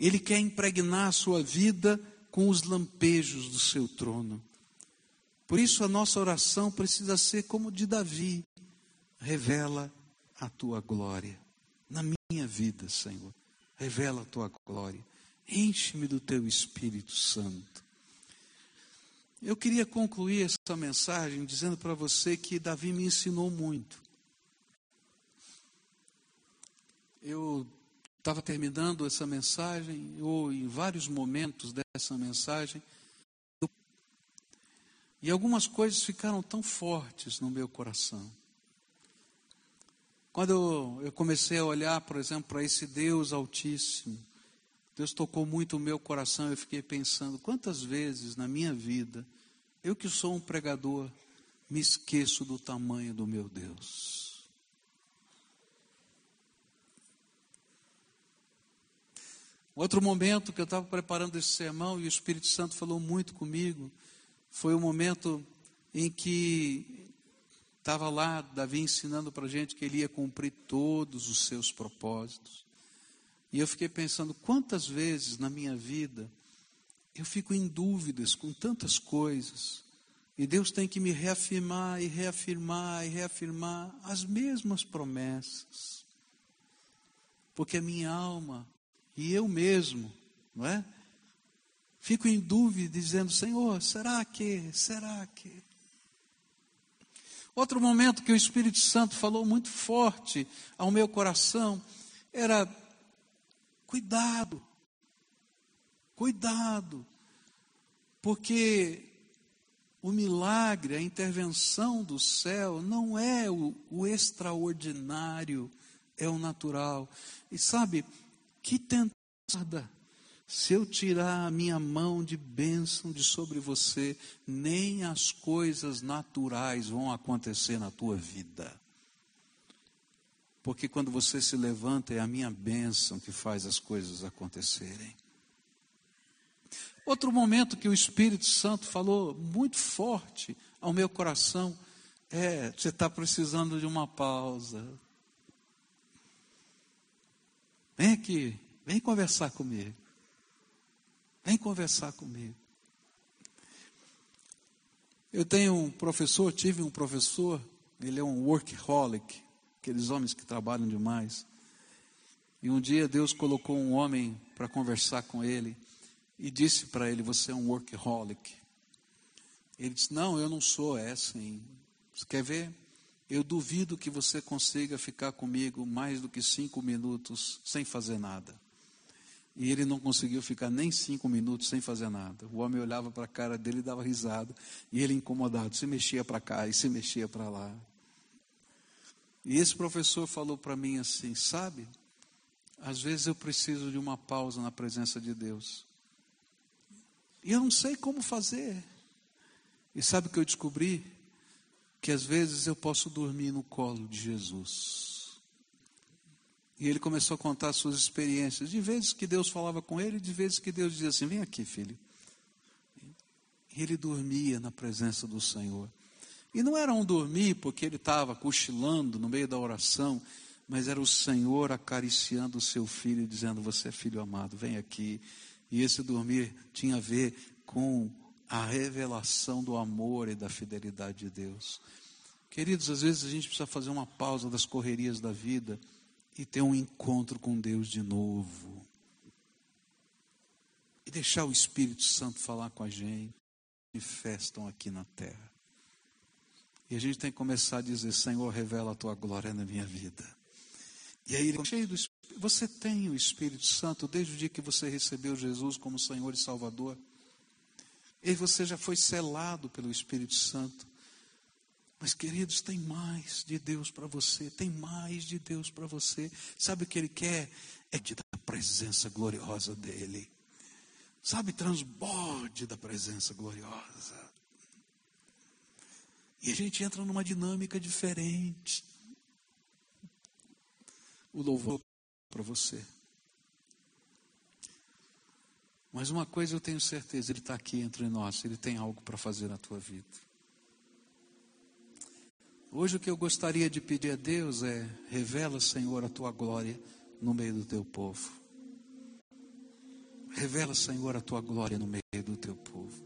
Ele quer impregnar a sua vida com os lampejos do seu trono. Por isso a nossa oração precisa ser como de Davi. Revela a tua glória na minha vida, Senhor. Revela a tua glória. Enche-me do teu Espírito Santo. Eu queria concluir essa mensagem dizendo para você que Davi me ensinou muito. Eu estava terminando essa mensagem, ou em vários momentos dessa mensagem, e algumas coisas ficaram tão fortes no meu coração. Quando eu comecei a olhar, por exemplo, para esse Deus Altíssimo, Deus tocou muito o meu coração. Eu fiquei pensando, quantas vezes na minha vida, eu que sou um pregador, me esqueço do tamanho do meu Deus. Outro momento que eu estava preparando esse sermão e o Espírito Santo falou muito comigo, foi o momento em que estava lá Davi ensinando para a gente que ele ia cumprir todos os seus propósitos. E eu fiquei pensando, quantas vezes na minha vida eu fico em dúvidas com tantas coisas e Deus tem que me reafirmar e reafirmar e reafirmar as mesmas promessas. Porque a minha alma e eu mesmo, não é? Fico em dúvida, dizendo, Senhor, será que? Outro momento que o Espírito Santo falou muito forte ao meu coração, era, cuidado, porque o milagre, a intervenção do céu, não é o extraordinário, é o natural. E sabe, que tentada, se eu tirar a minha mão de bênção de sobre você, nem as coisas naturais vão acontecer na tua vida. Porque quando você se levanta, é a minha bênção que faz as coisas acontecerem. Outro momento que o Espírito Santo falou muito forte ao meu coração, é, você está precisando de uma pausa. Vem aqui, vem conversar comigo. Eu tenho um professor, ele é um workaholic, aqueles homens que trabalham demais. E um dia Deus colocou um homem para conversar com ele e disse para ele, você é um workaholic. Ele disse, não, eu não sou, é assim. Você quer ver? Eu duvido que você consiga ficar comigo mais do que 5 minutos sem fazer nada. E ele não conseguiu ficar nem 5 minutos sem fazer nada. O homem olhava para a cara dele e dava risada. E ele incomodado, se mexia para cá e se mexia para lá. E esse professor falou para mim assim, sabe? Às vezes eu preciso de uma pausa na presença de Deus. E eu não sei como fazer. E sabe o que eu descobri? Que às vezes eu posso dormir no colo de Jesus. E ele começou a contar suas experiências. De vezes que Deus falava com ele, de vezes que Deus dizia assim, vem aqui, filho. E ele dormia na presença do Senhor. E não era um dormir porque ele estava cochilando no meio da oração, mas era o Senhor acariciando o seu filho, dizendo, você é filho amado, vem aqui. E esse dormir tinha a ver com a revelação do amor e da fidelidade de Deus. Queridos, às vezes a gente precisa fazer uma pausa das correrias da vida e ter um encontro com Deus de novo. E deixar o Espírito Santo falar com a gente. Manifestam aqui na terra. E a gente tem que começar a dizer, Senhor, revela a tua glória na minha vida. E aí ele cheio do Espírito. Você tem o Espírito Santo desde o dia que você recebeu Jesus como Senhor e Salvador. E você já foi selado pelo Espírito Santo. Mas, queridos, tem mais de Deus para você. Tem mais de Deus para você. Sabe o que Ele quer? É te dar a presença gloriosa dEle. Sabe, transborde da presença gloriosa. E a gente entra numa dinâmica diferente. O louvor para você. Mas uma coisa eu tenho certeza, Ele está aqui entre nós, Ele tem algo para fazer na tua vida. Hoje o que eu gostaria de pedir a Deus é, revela, Senhor, a tua glória no meio do teu povo. Revela, Senhor, a tua glória no meio do teu povo.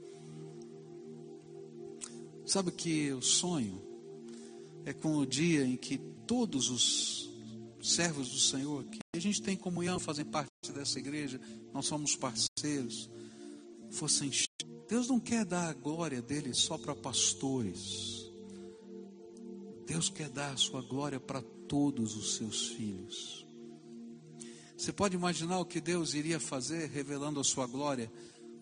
Sabe que eu sonho? É com o dia em que todos os servos do Senhor, que a gente tem comunhão, fazem parte dessa igreja, nós somos parceiros, fossem cheios. Deus não quer dar a glória dele só para pastores. Deus quer dar a sua glória para todos os seus filhos. Você pode imaginar o que Deus iria fazer revelando a sua glória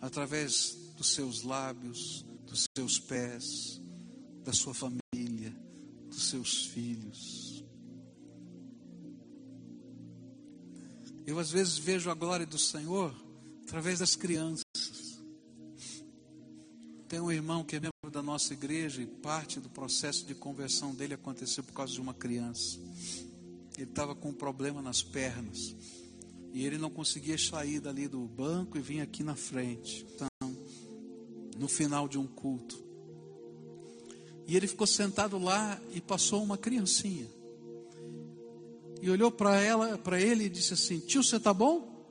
através dos seus lábios, dos seus pés, da sua família, dos seus filhos. Eu às vezes vejo a glória do Senhor através das crianças. Tem um irmão que é membro da nossa igreja e parte do processo de conversão dele aconteceu por causa de uma criança. Ele estava com um problema nas pernas e ele não conseguia sair dali do banco e vinha aqui na frente. Então, no final de um culto. E ele ficou sentado lá e passou uma criancinha. E olhou para ela, para ele e disse assim, tio, você está bom?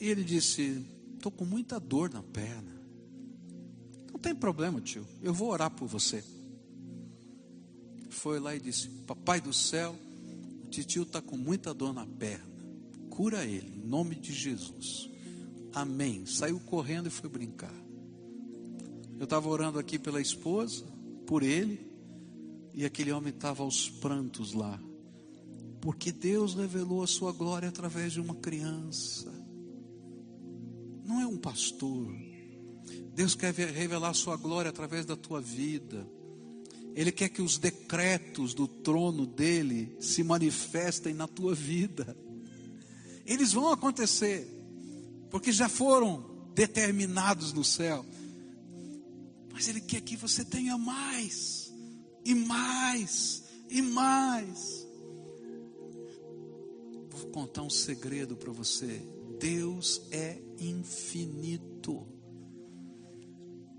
E ele disse, estou com muita dor na perna. Não tem problema, tio, eu vou orar por você. Foi lá e disse, papai do céu, o titio está com muita dor na perna. Cura ele, em nome de Jesus. Amém. Saiu correndo e foi brincar. Eu estava orando aqui pela esposa, por ele, e aquele homem estava aos prantos lá. Porque Deus revelou a sua glória através de uma criança. Não é um pastor. Deus quer revelar a sua glória através da tua vida. Ele quer que os decretos do trono dele se manifestem na tua vida. Eles vão acontecer, porque já foram determinados no céu. Mas ele quer que você tenha mais, e mais, e mais. Vou contar um segredo para você. Deus é infinito.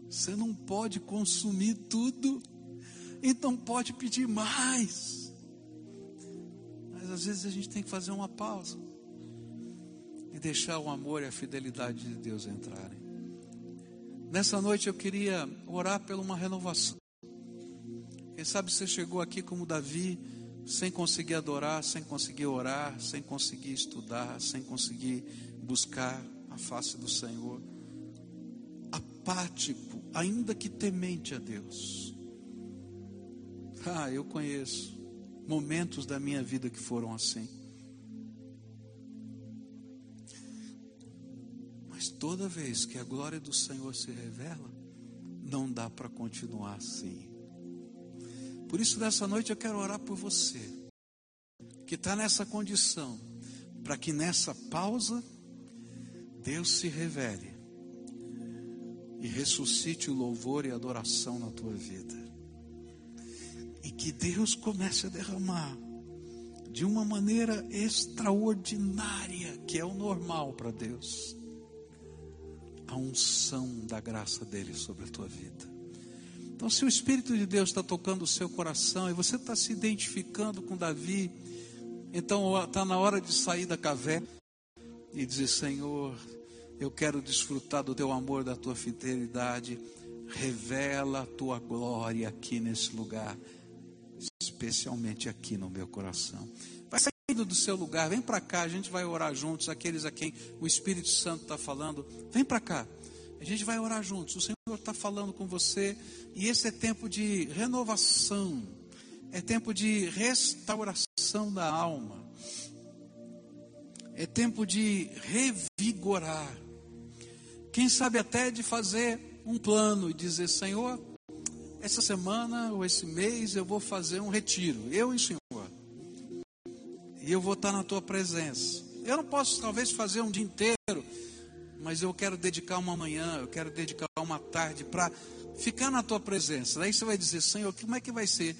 Você não pode consumir tudo. Então pode pedir mais. Mas às vezes a gente tem que fazer uma pausa. E deixar o amor e a fidelidade de Deus entrarem. Nessa noite eu queria orar por uma renovação. Quem sabe você chegou aqui como Davi, sem conseguir adorar, sem conseguir orar, sem conseguir estudar, sem conseguir buscar a face do Senhor, apático, ainda que temente a Deus. Eu conheço momentos da minha vida que foram assim, mas toda vez que a glória do Senhor se revela, não dá para continuar assim. Por isso, nessa noite eu quero orar por você, que está nessa condição. para que nessa pausa Deus se revele e ressuscite o louvor e a adoração na tua vida, e que Deus comece a derramar de uma maneira extraordinária, que é o normal para Deus, a unção da graça dele sobre a tua vida. Então, se o Espírito de Deus está tocando o seu coração e você está se identificando com Davi, então está na hora de sair da caverna e dizer: Senhor, eu quero desfrutar do teu amor, da tua fidelidade, revela a tua glória aqui nesse lugar, especialmente aqui no meu coração. Vai saindo do seu lugar, vem para cá, a gente vai orar juntos. Aqueles a quem o Espírito Santo está falando, vem para cá, a gente vai orar juntos. O Senhor está falando com você, e esse é tempo de renovação, é tempo de restauração da alma, é tempo de revigorar, quem sabe até de fazer um plano e dizer: Senhor, essa semana ou esse mês eu vou fazer um retiro, eu e o Senhor, e eu vou estar na tua presença. Eu não posso talvez fazer um dia inteiro, mas eu quero dedicar uma manhã, eu quero dedicar uma tarde para ficar na tua presença. Daí você vai dizer: Senhor, como é que vai ser?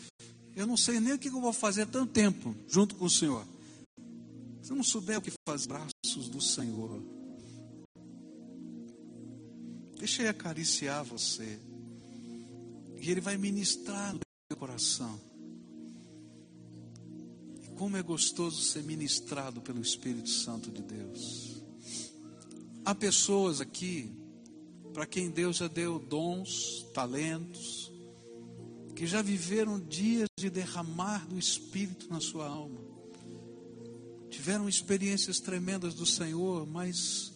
Eu não sei nem o que eu vou fazer tanto tempo junto com o Senhor. Se eu não souber o que fazer, braços do Senhor, deixa ele acariciar você. E ele vai ministrar no teu coração. E como é gostoso ser ministrado pelo Espírito Santo de Deus. Há pessoas aqui para quem Deus já deu dons, talentos, que já viveram dias de derramar do Espírito na sua alma. Tiveram experiências tremendas do Senhor, mas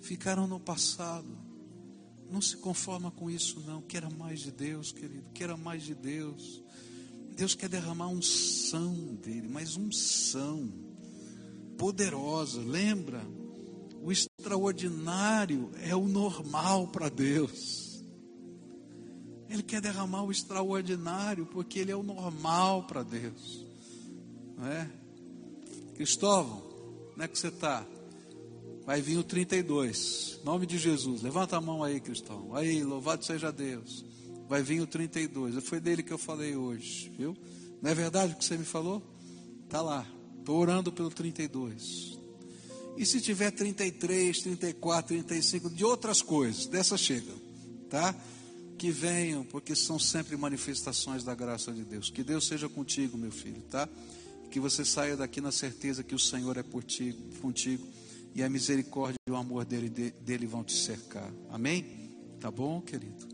ficaram no passado. Não se conforma com isso, não. Queira mais de Deus, querido. Queira mais de Deus. Deus quer derramar unção dele, mas unção poderosa. Lembra? O extraordinário é o normal para Deus. Ele quer derramar o extraordinário porque ele é o normal para Deus. Não é? Cristóvão, onde é que você está? Vai vir o 32, nome de Jesus, levanta a mão aí, Cristão, aí, louvado seja Deus, vai vir o 32, foi dele que eu falei hoje, viu? Não é verdade o que você me falou? Está lá, estou orando pelo 32, e se tiver 33, 34, 35, de outras coisas, dessas chegam, tá? Que venham, porque são sempre manifestações da graça de Deus. Que Deus seja contigo, meu filho, tá? Que você saia daqui na certeza que o Senhor é por ti, contigo, e a misericórdia e o amor dele vão te cercar. Amém? Tá bom, querido?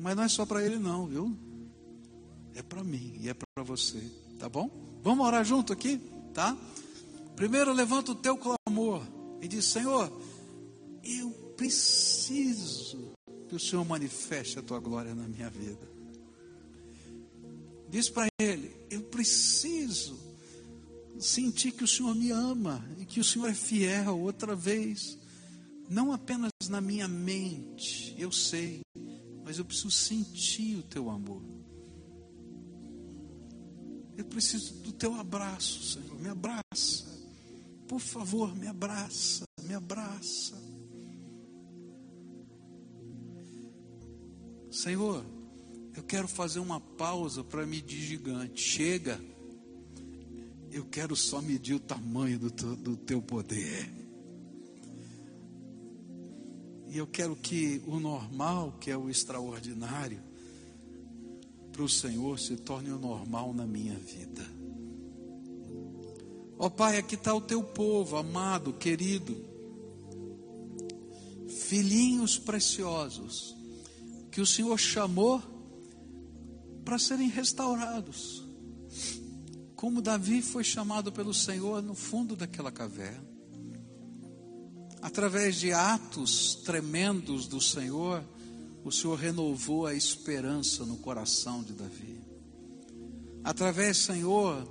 Mas não é só para ele não, viu? É para mim e é para você. Tá bom? Vamos orar junto aqui? Tá? Primeiro levanta o teu clamor e diz: Senhor, eu preciso que o Senhor manifeste a tua glória na minha vida. Diz para ele: eu preciso sentir que o Senhor me ama e que o Senhor é fiel. Outra vez, não apenas na minha mente, eu sei, mas eu preciso sentir o teu amor, eu preciso do teu abraço, Senhor, me abraça, por favor, me abraça, me abraça, Senhor. Eu quero fazer uma pausa para medir gigante, chega. Eu quero só medir o tamanho do teu poder. E eu quero que o normal, que é o extraordinário, para o Senhor se torne o normal na minha vida. Ó Pai, aqui está o teu povo, amado, querido. Filhinhos preciosos, que o Senhor chamou para serem restaurados. Como Davi foi chamado pelo Senhor no fundo daquela caverna, através de atos tremendos do Senhor, o Senhor renovou a esperança no coração de Davi. Através, Senhor,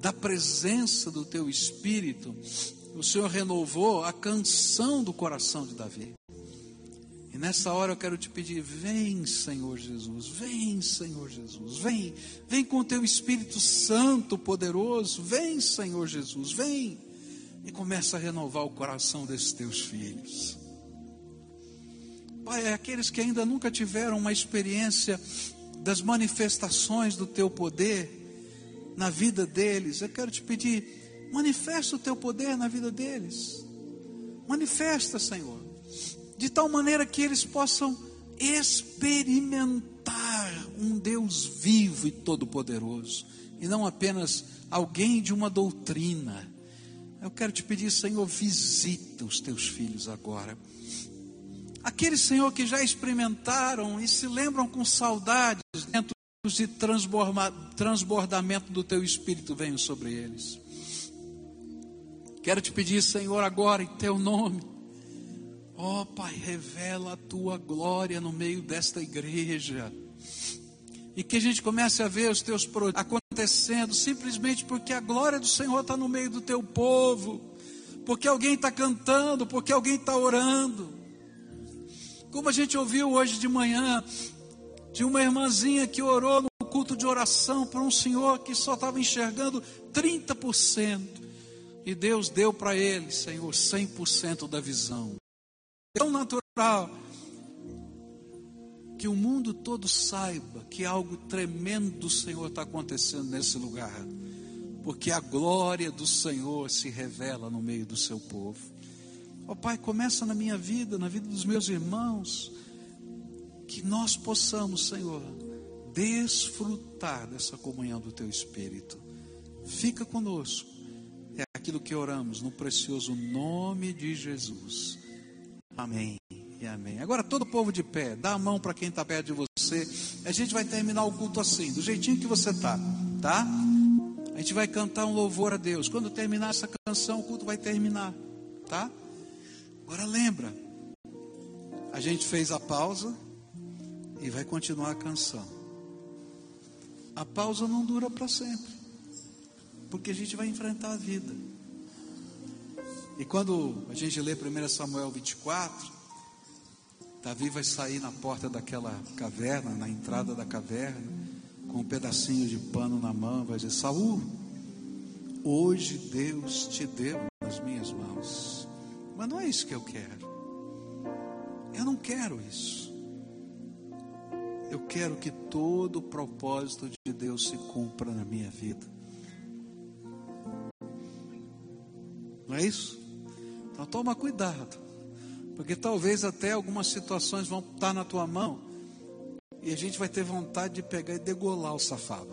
da presença do teu Espírito, o Senhor renovou a canção do coração de Davi. E nessa hora eu quero te pedir: vem, Senhor Jesus, vem, Senhor Jesus, vem, vem com o teu Espírito Santo poderoso, vem, Senhor Jesus, vem, e começa a renovar o coração desses teus filhos. Pai, aqueles que ainda nunca tiveram uma experiência das manifestações do teu poder na vida deles, eu quero te pedir, manifesta o teu poder na vida deles, manifesta, Senhor, de tal maneira que eles possam experimentar um Deus vivo e todo-poderoso, e não apenas alguém de uma doutrina. Eu quero te pedir, Senhor, visita os teus filhos agora. Aqueles, Senhor, que já experimentaram e se lembram com saudades dentro de transbordamento do teu Espírito, venha sobre eles. Quero te pedir, Senhor, agora em teu nome, ó Pai, revela a tua glória no meio desta igreja, e que a gente comece a ver os teus produtos acontecendo, simplesmente porque a glória do Senhor está no meio do teu povo, porque alguém está cantando, porque alguém está orando. Como a gente ouviu hoje de manhã, de uma irmãzinha que orou no culto de oração para um senhor que só estava enxergando 30%. E Deus deu para ele, Senhor, 100% da visão. É tão natural que o mundo todo saiba que algo tremendo do Senhor está acontecendo nesse lugar. Porque a glória do Senhor se revela no meio do seu povo. Ó Pai, começa na minha vida, na vida dos meus irmãos, que nós possamos, Senhor, desfrutar dessa comunhão do teu Espírito. Fica conosco, é aquilo que oramos no precioso nome de Jesus, amém e amém. Agora todo o povo de pé, dá a mão para quem está perto de você. A gente vai terminar o culto assim, do jeitinho que você está, tá? A gente vai cantar um louvor a Deus. Quando terminar essa canção, o culto vai terminar, tá? Agora lembra, a gente fez a pausa e vai continuar a canção. A pausa não dura para sempre, porque a gente vai enfrentar a vida. E quando a gente lê 1 Samuel 24, Davi vai sair na porta daquela caverna, na entrada da caverna, com um pedacinho de pano na mão, vai dizer: Saul, hoje Deus te deu nas minhas mãos. Mas não é isso que eu quero. Eu não quero isso. Eu quero que todo o propósito de Deus se cumpra na minha vida. Não é isso? Então toma cuidado, porque talvez até algumas situações vão estar na tua mão e a gente vai ter vontade de pegar e degolar o safado.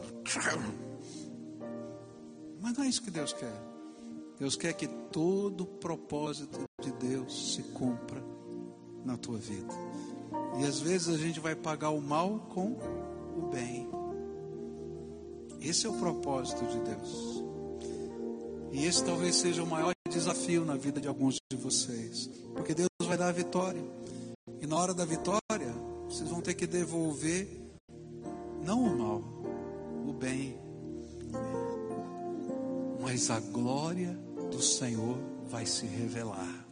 Mas não é isso que Deus quer. Deus quer que todo o propósito de Deus se cumpra na tua vida. E às vezes a gente vai pagar o mal com o bem. Esse é o propósito de Deus. E esse talvez seja o maior desafio na vida de alguns de vocês. Porque Deus vai dar a vitória. E na hora da vitória, vocês vão ter que devolver não o mal, o bem. Mas a glória do Senhor vai se revelar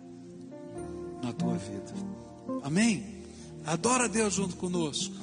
na tua vida. Amém? Adora Deus junto conosco.